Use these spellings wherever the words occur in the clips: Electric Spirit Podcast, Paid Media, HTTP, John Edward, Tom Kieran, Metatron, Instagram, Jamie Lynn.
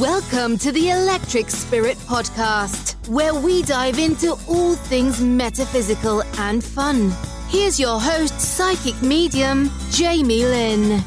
Welcome to the Electric Spirit Podcast, where we dive into all things metaphysical and fun. Here's your host, psychic medium, Jamie Lynn.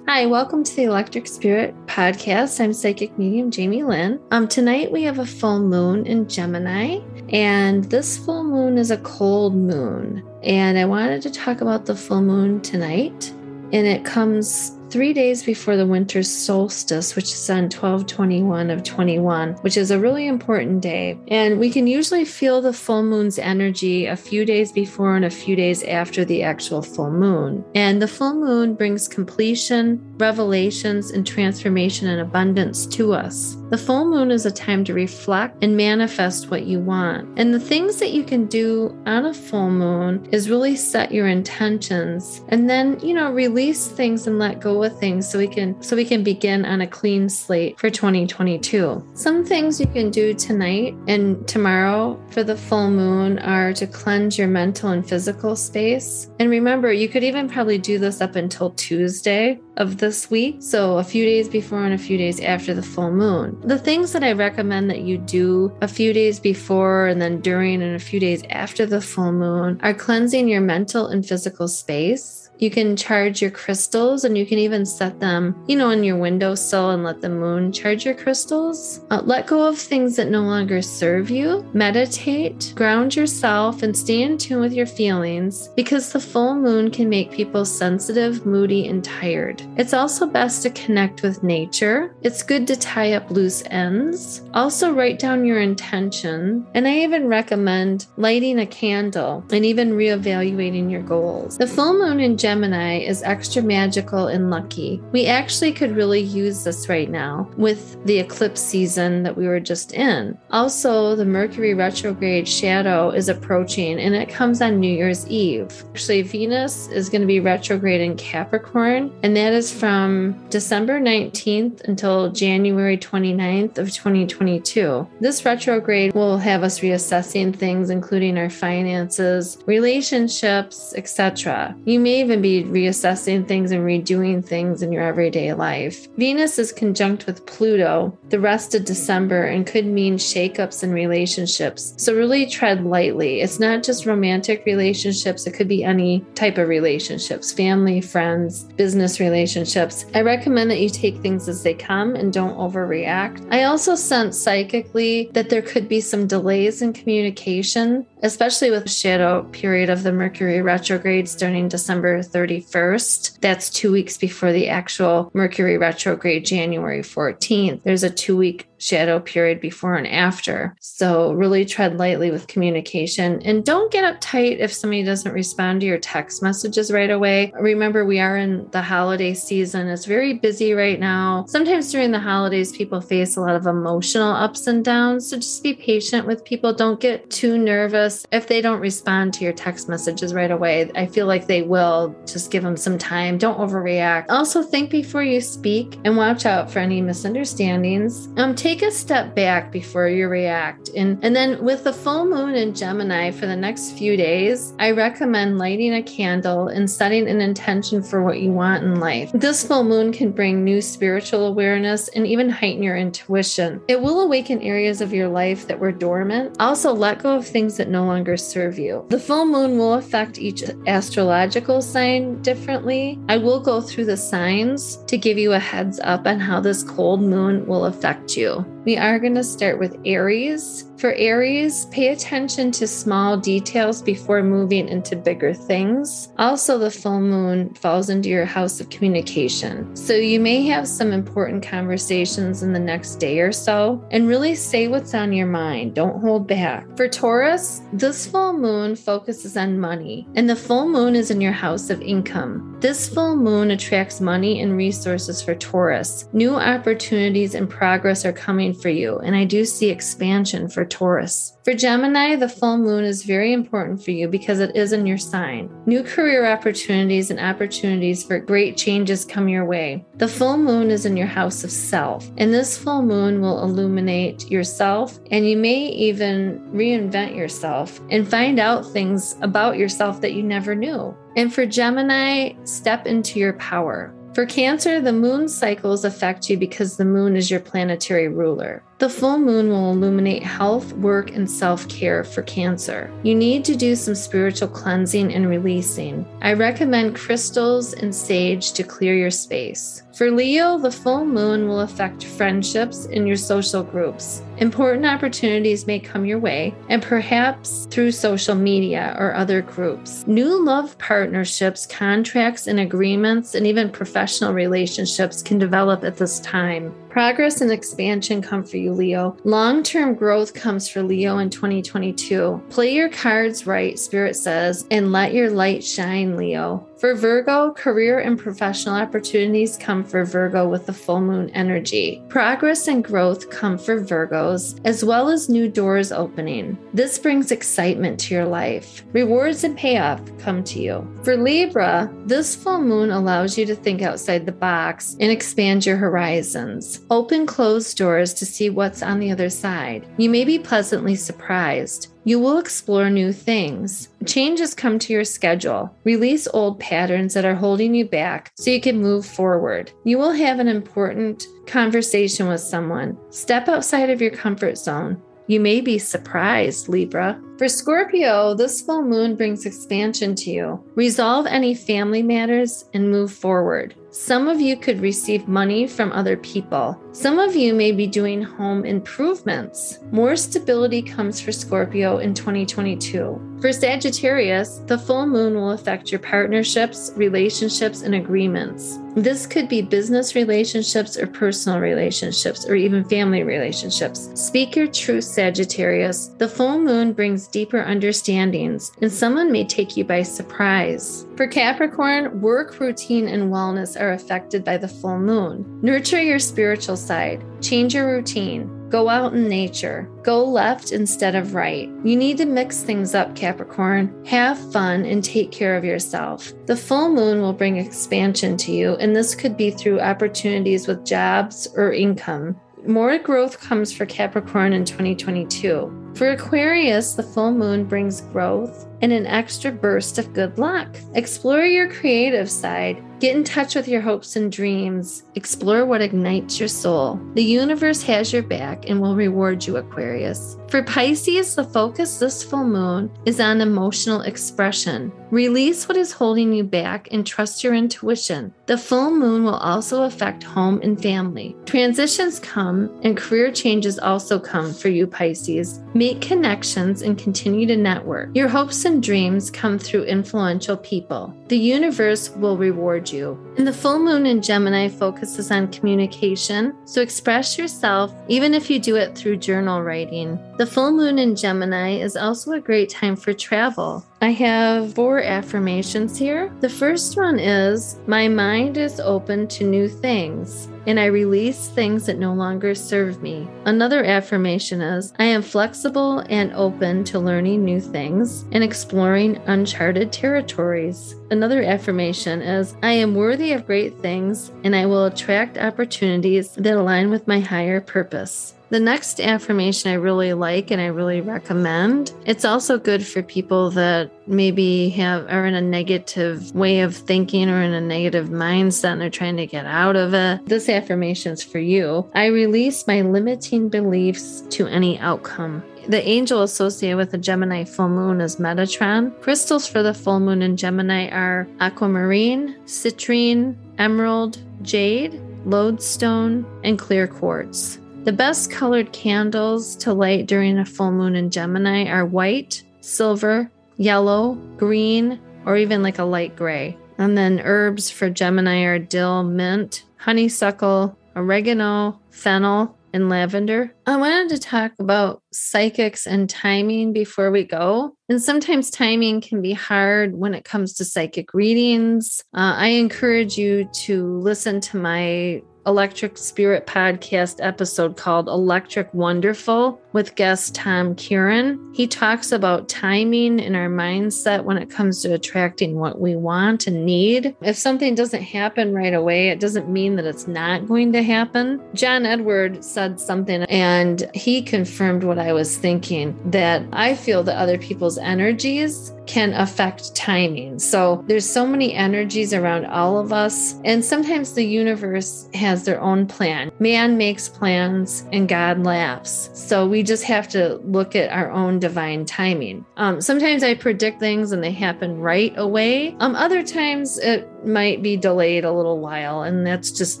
Hi, welcome to the Electric Spirit Podcast. I'm psychic medium Jamie Lynn. Tonight we have a full moon in Gemini, and this full moon is a cold moon. And I wanted to talk about the full moon tonight, and it comes 3 days before the winter solstice, which is on 12/21 of 21, which is a really important day. And we can usually feel the full moon's energy a few days before and a few days after the actual full moon. And the full moon brings completion, revelations, and transformation and abundance to us. The full moon is a time to reflect and manifest what you want. And the things that you can do on a full moon is really set your intentions and then, release things and let go with things so we can begin on a clean slate for 2022. Some things you can do tonight and tomorrow for the full moon are to cleanse your mental and physical space. And remember, you could even probably do this up until Tuesday of this week, so a few days before and a few days after the full moon. The things that I recommend that you do a few days before and then during and a few days after the full moon are cleansing your mental and physical space. You can charge your crystals, and you can even set them, on your windowsill and let the moon charge your crystals. Let go of things that no longer serve you. Meditate, ground yourself, and stay in tune with your feelings, because the full moon can make people sensitive, moody, and tired. It's also best to connect with nature. It's good to tie up loose ends. Also, write down your intention. And I even recommend lighting a candle and even reevaluating your goals. The full moon in Gemini is extra magical and lucky. We actually could really use this right now with the eclipse season that we were just in. Also, the Mercury retrograde shadow is approaching, and it comes on New Year's Eve. Actually, Venus is going to be retrograde in Capricorn, and that is from December 19th until January 29th of 2022. This retrograde will have us reassessing things, including our finances, relationships, etc. You may even be reassessing things and redoing things in your everyday life. Venus is conjunct with Pluto the rest of December and could mean shakeups in relationships. So really tread lightly. It's not just romantic relationships. It could be any type of relationships, family, friends, business relationships. I recommend that you take things as they come and don't overreact. I also sense psychically that there could be some delays in communication, especially with the shadow period of the Mercury retrograde starting December 31st. That's 2 weeks before the actual Mercury retrograde, January 14th. There's a 2-week shadow period before and after. So really tread lightly with communication, and don't get uptight if somebody doesn't respond to your text messages right away. Remember, we are in the holiday season. It's very busy right now. Sometimes during the holidays, people face a lot of emotional ups and downs. So just be patient with people. Don't get too nervous if they don't respond to your text messages right away. I feel like they will. Just give them some time. Don't overreact. Also, think before you speak and watch out for any misunderstandings. Take a step back before you react. And then with the full moon in Gemini for the next few days, I recommend lighting a candle and setting an intention for what you want in life. This full moon can bring new spiritual awareness and even heighten your intuition. It will awaken areas of your life that were dormant. Also, let go of things that no longer serve you. The full moon will affect each astrological sign differently. I will go through the signs to give you a heads up on how this cold moon will affect you. We are going to start with Aries. For Aries, pay attention to small details before moving into bigger things. Also, the full moon falls into your house of communication. So you may have some important conversations in the next day or so, and really say what's on your mind. Don't hold back. For Taurus, this full moon focuses on money, and the full moon is in your house of income. This full moon attracts money and resources for Taurus. New opportunities and progress are coming for you, and I do see expansion for Taurus. For Gemini, the full moon is very important for you because it is in your sign. New career opportunities and opportunities for great changes come your way. The full moon is in your house of self, and this full moon will illuminate yourself, and you may even reinvent yourself and find out things about yourself that you never knew. And for Gemini, step into your power. For Cancer, the moon cycles affect you because the moon is your planetary ruler. The full moon will illuminate health, work, and self-care for Cancer. You need to do some spiritual cleansing and releasing. I recommend crystals and sage to clear your space. For Leo, the full moon will affect friendships and your social groups. Important opportunities may come your way, and perhaps through social media or other groups. New love partnerships, contracts, and agreements, and even professional relationships can develop at this time. Progress and expansion come for you, Leo. Long-term growth comes for Leo in 2022. Play your cards right, Spirit says, and let your light shine, Leo. For Virgo, career and professional opportunities come for Virgo with the full moon energy. Progress and growth come for Virgos, as well as new doors opening. This brings excitement to your life. Rewards and payoff come to you. For Libra, this full moon allows you to think outside the box and expand your horizons. Open closed doors to see what's on the other side. You may be pleasantly surprised. You will explore new things. Changes come to your schedule. Release old patterns that are holding you back so you can move forward. You will have an important conversation with someone. Step outside of your comfort zone. You may be surprised, Libra. For Scorpio, this full moon brings expansion to you. Resolve any family matters and move forward. Some of you could receive money from other people. Some of you may be doing home improvements. More stability comes for Scorpio in 2022. For Sagittarius, the full moon will affect your partnerships, relationships, and agreements. This could be business relationships or personal relationships or even family relationships. Speak your truth, Sagittarius. The full moon brings deeper understandings, and someone may take you by surprise. For Capricorn, work, routine, and wellness are affected by the full moon. Nurture your spiritual side. Change your routine. Go out in nature. Go left instead of right. You need to mix things up, Capricorn. Have fun and take care of yourself. The full moon will bring expansion to you, and this could be through opportunities with jobs or income. More growth comes for Capricorn in 2022. For Aquarius, the full moon brings growth and an extra burst of good luck. Explore your creative side. Get in touch with your hopes and dreams. Explore what ignites your soul. The universe has your back and will reward you, Aquarius. For Pisces, the focus this full moon is on emotional expression. Release what is holding you back and trust your intuition. The full moon will also affect home and family. Transitions come and career changes also come for you, Pisces. Make connections and continue to network. Your hopes and dreams come through influential people. The universe will reward you. And the full moon in Gemini focuses on communication, so express yourself, even if you do it through journal writing. The full moon in Gemini is also a great time for travel. I have 4 affirmations here. The first one is, my mind is open to new things, and I release things that no longer serve me. Another affirmation is, I am flexible and open to learning new things and exploring uncharted territories. Another affirmation is, I am worthy of great things, and I will attract opportunities that align with my higher purpose. The next affirmation I really like and I really recommend. It's also good for people that maybe are in a negative way of thinking or in a negative mindset and they're trying to get out of it. This affirmation's for you. I release my limiting beliefs to any outcome. The angel associated with the Gemini full moon is Metatron. Crystals for the full moon in Gemini are aquamarine, citrine, emerald, jade, lodestone, and clear quartz. The best colored candles to light during a full moon in Gemini are white, silver, yellow, green, or even like a light gray. And then herbs for Gemini are dill, mint, honeysuckle, oregano, fennel, and lavender. I wanted to talk about psychics and timing before we go. And sometimes timing can be hard when it comes to psychic readings. I encourage you to listen to my Electric Spirit Podcast episode called Electric Wonderful. with guest Tom Kieran. He talks about timing and our mindset when it comes to attracting what we want and need. If something doesn't happen right away, it doesn't mean that it's not going to happen. John Edward said something and he confirmed what I was thinking, that I feel that other people's energies can affect timing. So there's so many energies around all of us. And sometimes the universe has their own plan. Man makes plans and God laughs. So we just have to look at our own divine timing. Sometimes I predict things and they happen right away. Other times it might be delayed a little while. And that's just,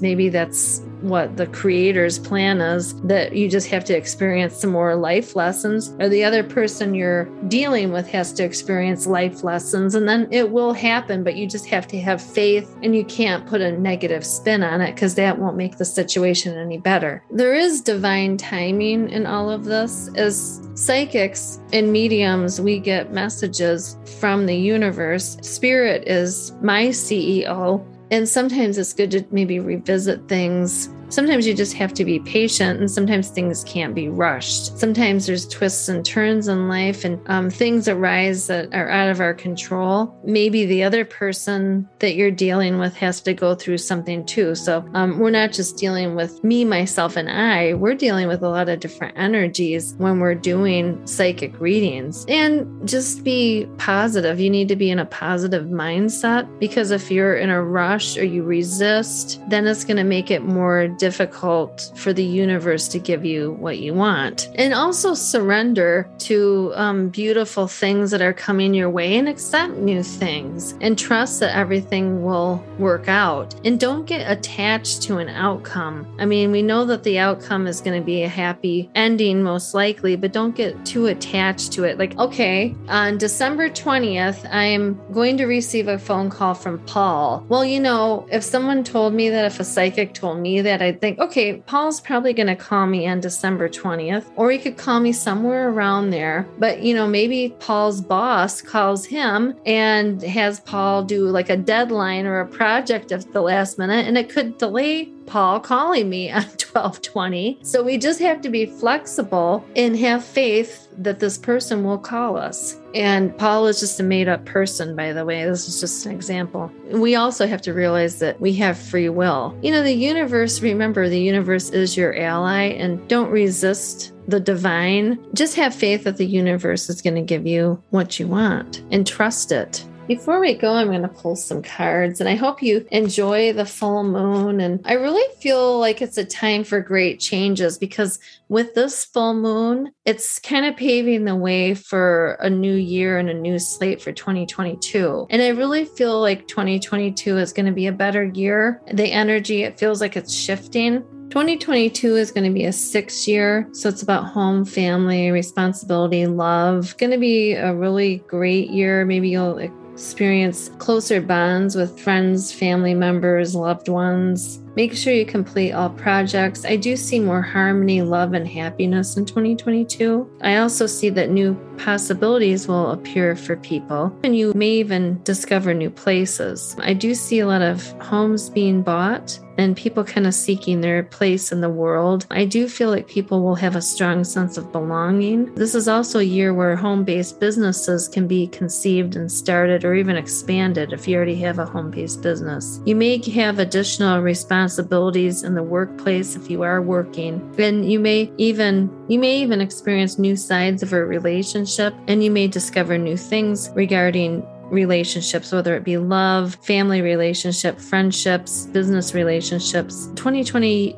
maybe that's what the creator's plan is, that you just have to experience some more life lessons, or the other person you're dealing with has to experience life lessons, and then it will happen. But you just have to have faith, and you can't put a negative spin on it because that won't make the situation any better. There is divine timing in all of this. As psychics and mediums, we get messages from the universe. Spirit is my CEO. And sometimes it's good to maybe revisit things. Sometimes you just have to be patient, and sometimes things can't be rushed. Sometimes there's twists and turns in life, and things arise that are out of our control. Maybe the other person that you're dealing with has to go through something too. So we're not just dealing with me, myself, and I. We're dealing with a lot of different energies when we're doing psychic readings. And just be positive. You need to be in a positive mindset, because if you're in a rush or you resist, then it's going to make it more difficult for the universe to give you what you want. And also surrender to beautiful things that are coming your way, and accept new things, and trust that everything will work out. And don't get attached to an outcome. I mean, we know that the outcome is going to be a happy ending most likely, but don't get too attached to it. Like, okay, on December 20th, I'm going to receive a phone call from Paul. Well, you know, if someone told me that, if a psychic told me that, I think, okay, Paul's probably going to call me on December 20th, or he could call me somewhere around there. But, you know, maybe Paul's boss calls him and has Paul do like a deadline or a project at the last minute, and it could delay Paul calling me on 12/20. So we just have to be flexible and have faith that this person will call us. And Paul is just a made-up person, by the way. This is just an example. We also have to realize that we have free will. You know, the universe, remember, the universe is your ally, and don't resist the divine. Just have faith that the universe is going to give you what you want, and trust it. Before we go, I'm going to pull some cards, and I hope you enjoy the full moon. And I really feel like it's a time for great changes, because with this full moon, it's kind of paving the way for a new year and a new slate for 2022. And I really feel like 2022 is going to be a better year. The energy, it feels like it's shifting. 2022 is going to be a 6th year. So it's about home, family, responsibility, love. It's going to be a really great year. Maybe you'll experience closer bonds with friends, family members, loved ones. Make sure you complete all projects. I do see more harmony, love, and happiness in 2022. I also see that new possibilities will appear for people, and you may even discover new places. I do see a lot of homes being bought and people kind of seeking their place in the world. I do feel like people will have a strong sense of belonging. This is also a year where home-based businesses can be conceived and started, or even expanded if you already have a home-based business. You may have additional responsibilities in the workplace if you are working. And you may even experience new sides of a relationship, and you may discover new things regarding relationships, whether it be love, family relationship, friendships, business relationships. 2022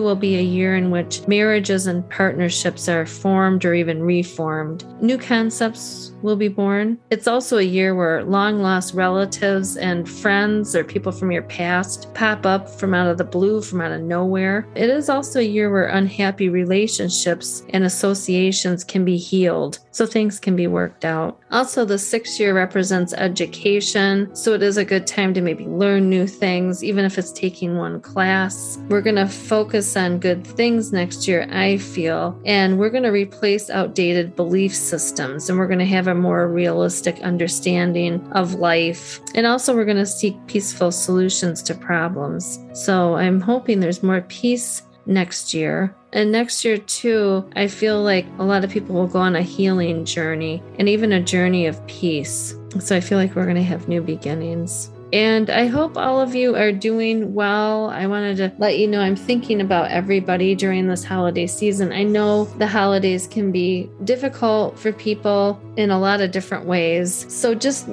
will be a year in which marriages and partnerships are formed or even reformed. New concepts will be born. It's also a year where long-lost relatives and friends, or people from your past, pop up from out of the blue, from out of nowhere. It is also a year where unhappy relationships and associations can be healed, so things can be worked out. Also, the 6th year represents education, so it is a good time to maybe learn new things, even if it's taking one class. We're going to focus on good things next year, I feel, and we're going to replace outdated belief systems, and we're going to have a more realistic understanding of life. And also, we're going to seek peaceful solutions to problems. So I'm hoping there's more peace next year. And next year, too, I feel like a lot of people will go on a healing journey and even a journey of peace. So I feel like we're going to have new beginnings. And I hope all of you are doing well. I wanted to let you know I'm thinking about everybody during this holiday season. I know the holidays can be difficult for people in a lot of different ways. So just,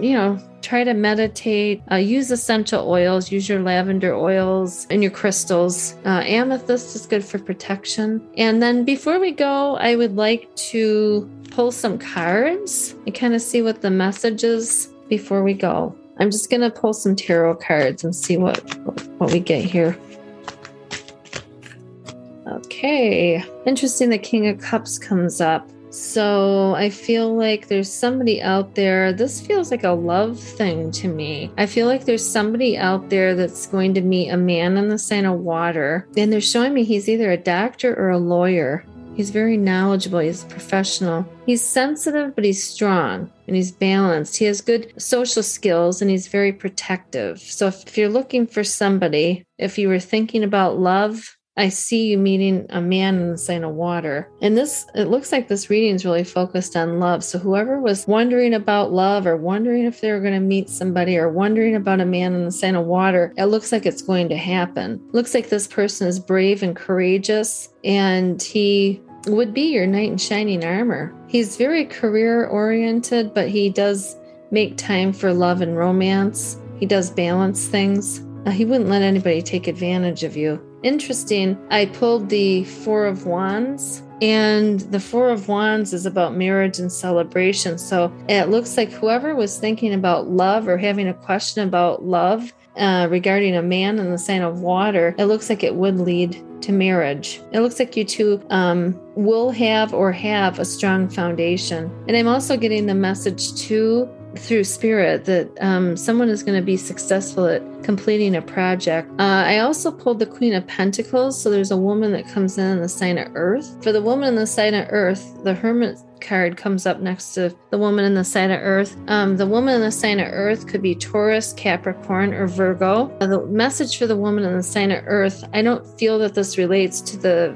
try to meditate, use essential oils, use your lavender oils and your crystals. Amethyst is good for protection. And then before we go, I would like to pull some cards and kind of see what the message is before we go. I'm just going to pull some tarot cards and see what we get here. Okay. Interesting. The King of Cups comes up. So I feel like there's somebody out there. This feels like a love thing to me. I feel like there's somebody out there that's going to meet a man in the sign of water. And they're showing me he's either a doctor or a lawyer. He's very knowledgeable. He's professional. He's sensitive, but he's strong and he's balanced. He has good social skills and he's very protective. So if you're looking for somebody, if you were thinking about love, I see you meeting a man in the sign of water. And this, it looks like this reading is really focused on love. So whoever was wondering about love or wondering if they were going to meet somebody or wondering about a man in the sign of water, it looks like it's going to happen. Looks like this person is brave and courageous, and he would be your knight in shining armor. He's very career oriented, but he does make time for love and romance. He does balance things. He wouldn't let anybody take advantage of you. Interesting. I pulled the Four of Wands, and the Four of Wands is about marriage and celebration. So it looks like whoever was thinking about love or having a question about love regarding a man in the sign of water, it looks like it would lead to marriage. It looks like you two will have or have a strong foundation. And I'm also getting the message too through spirit that someone is going to be successful at completing a project. I also pulled the Queen of Pentacles. So there's a woman that comes in the sign of Earth. For the woman in the sign of Earth, the Hermit card comes up next to the woman in the sign of Earth. The woman in the sign of Earth could be Taurus, Capricorn, or Virgo. The message for the woman in the sign of Earth, I don't feel that this relates to the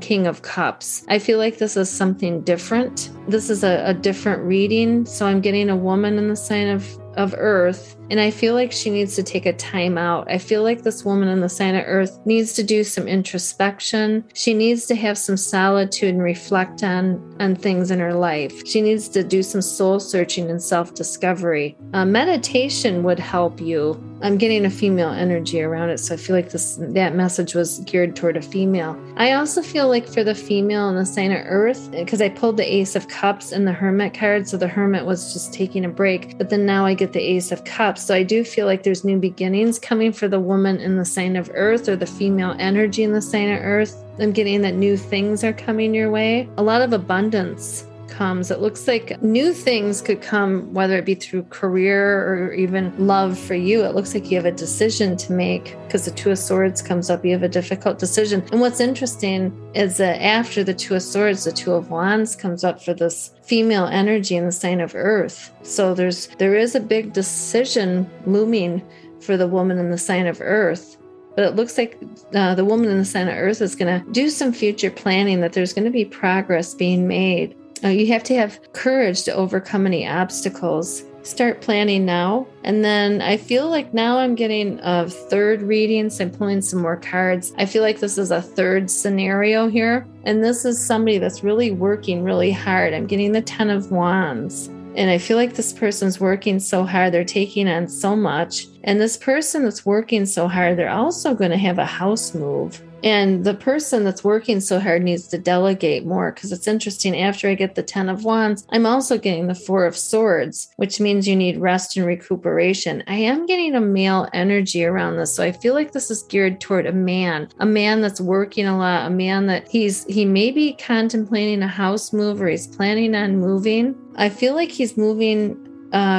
King of Cups. I feel like this is something different. This is a different reading. So I'm getting a woman in the sign of Earth, and I feel like she needs to take a time out. I feel like this woman in the sign of Earth needs to do some introspection. She needs to have some solitude and reflect on things in her life. She needs to do some soul searching and self-discovery. Meditation would help you. I'm getting a female energy around it, so I feel like that message was geared toward a female. I also feel like for the female in the sign of Earth, because I pulled the Ace of Cups and the Hermit card, so the Hermit was just taking a break, but then now I get the Ace of Cups. So I do feel like there's new beginnings coming for the woman in the sign of Earth or the female energy in the sign of Earth. I'm getting that new things are coming your way. A lot of abundance comes. It looks like new things could come, whether it be through career or even love for you. It looks like you have a decision to make because the Two of Swords comes up. You have a difficult decision. And what's interesting is that after the Two of Swords, the Two of Wands comes up for this female energy in the sign of Earth. So there is a big decision looming for the woman in the sign of Earth. But it looks like the woman in the sign of Earth is going to do some future planning, that there's going to be progress being made. You have to have courage to overcome any obstacles. Start planning now. And then I feel like now I'm getting a third reading, so I'm pulling some more cards. I feel like this is a third scenario here. And this is somebody that's really working really hard. I'm getting the Ten of Wands. And I feel like this person's working so hard. They're taking on so much. And this person that's working so hard, they're also going to have a house move. And the person that's working so hard needs to delegate more, because it's interesting. After I get the Ten of Wands, I'm also getting the Four of Swords, which means you need rest and recuperation. I am getting a male energy around this. So I feel like this is geared toward a man that's working a lot, a man that he may be contemplating a house move, or he's planning on moving. I feel like he's moving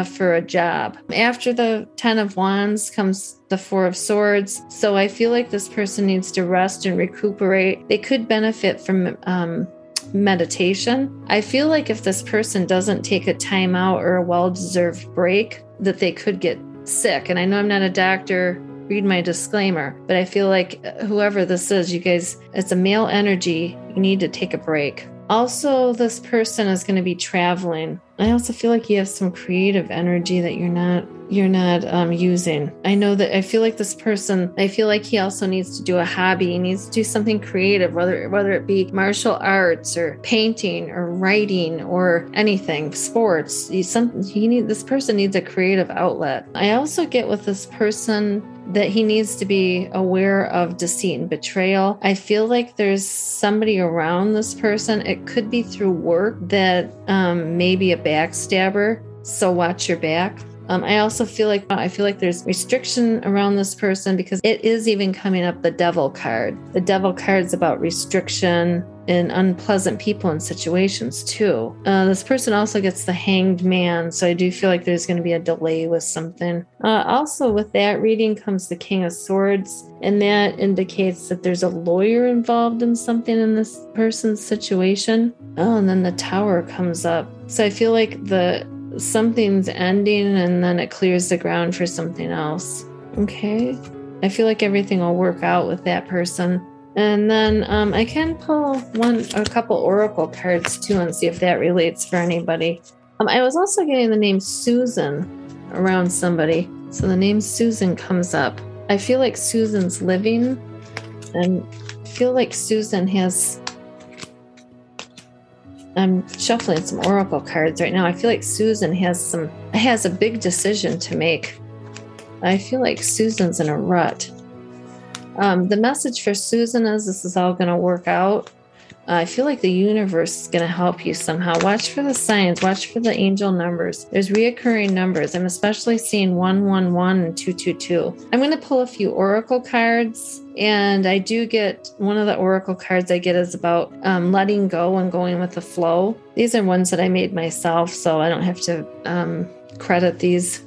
for a job. After the Ten of Wands comes the Four of Swords. So I feel like this person needs to rest and recuperate. They could benefit from meditation. I feel like if this person doesn't take a time out or a well-deserved break, that they could get sick. And I know I'm not a doctor read my disclaimer, but I feel like whoever this is, you guys, it's a male energy. You need to take a break. Also, this person is going to be traveling. I also feel like you have some creative energy that you're not using. I know that I feel like this person, I feel like he also needs to do a hobby. He needs to do something creative, whether it be martial arts or painting or writing or anything, sports. This person needs a creative outlet. I also get with this person that he needs to be aware of deceit and betrayal. I feel like there's somebody around this person. It could be through work that may be a backstabber. So watch your back. I feel like there's restriction around this person because it is even coming up the devil card. The devil card's about restriction and unpleasant people and situations too. This person also gets the hanged man. So I do feel like there's going to be a delay with something. Also with that reading comes the King of Swords. And that indicates that there's a lawyer involved in something in this person's situation. Oh, and then the Tower comes up. So I feel like something's ending and then it clears the ground for something else. Okay. I feel like everything will work out with that person. And then I can pull a couple oracle cards too and see if that relates for anybody. I was also getting the name Susan around somebody. So the name Susan comes up. I feel like Susan's living and I feel like Susan has... I'm shuffling some oracle cards right now. I feel like Susan has a big decision to make. I feel like Susan's in a rut. The message for Susan is this is all going to work out. I feel like the universe is going to help you somehow. Watch for the signs. Watch for the angel numbers. There's reoccurring numbers. I'm especially seeing 111 and 222. I'm going to pull a few oracle cards. And I do get one of the oracle cards I get is about letting go and going with the flow. These are ones that I made myself, so I don't have to credit these.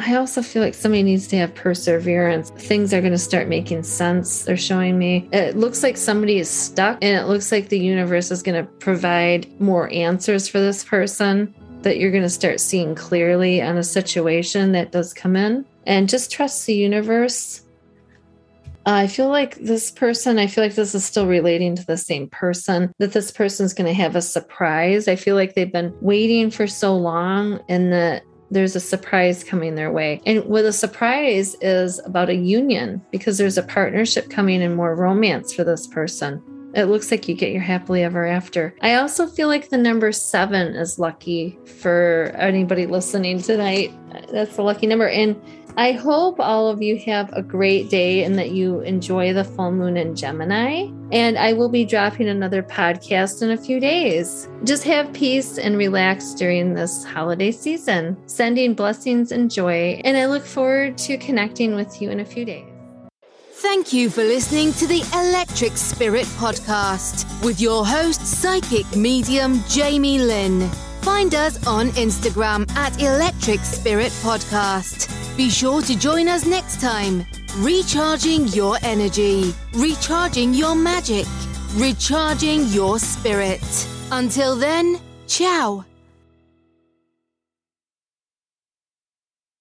I also feel like somebody needs to have perseverance. Things are going to start making sense. They're showing me. It looks like somebody is stuck, and it looks like the universe is going to provide more answers for this person that you're going to start seeing clearly on a situation that does come in. And just trust the universe. I feel like this is still relating to the same person, that this person's going to have a surprise. I feel like they've been waiting for so long and that there's a surprise coming their way. And with a surprise is about a union because there's a partnership coming and more romance for this person. It looks like you get your happily ever after. I also feel like the number 7 is lucky for anybody listening tonight. That's the lucky number. And I hope all of you have a great day and that you enjoy the full moon in Gemini. And I will be dropping another podcast in a few days. Just have peace and relax during this holiday season. Sending blessings and joy. And I look forward to connecting with you in a few days. Thank you for listening to the Electric Spirit Podcast with your host, psychic medium Jamie Lynn. Find us on Instagram at Electric Spirit Podcast. Be sure to join us next time. Recharging your energy, recharging your magic, recharging your spirit. Until then, ciao.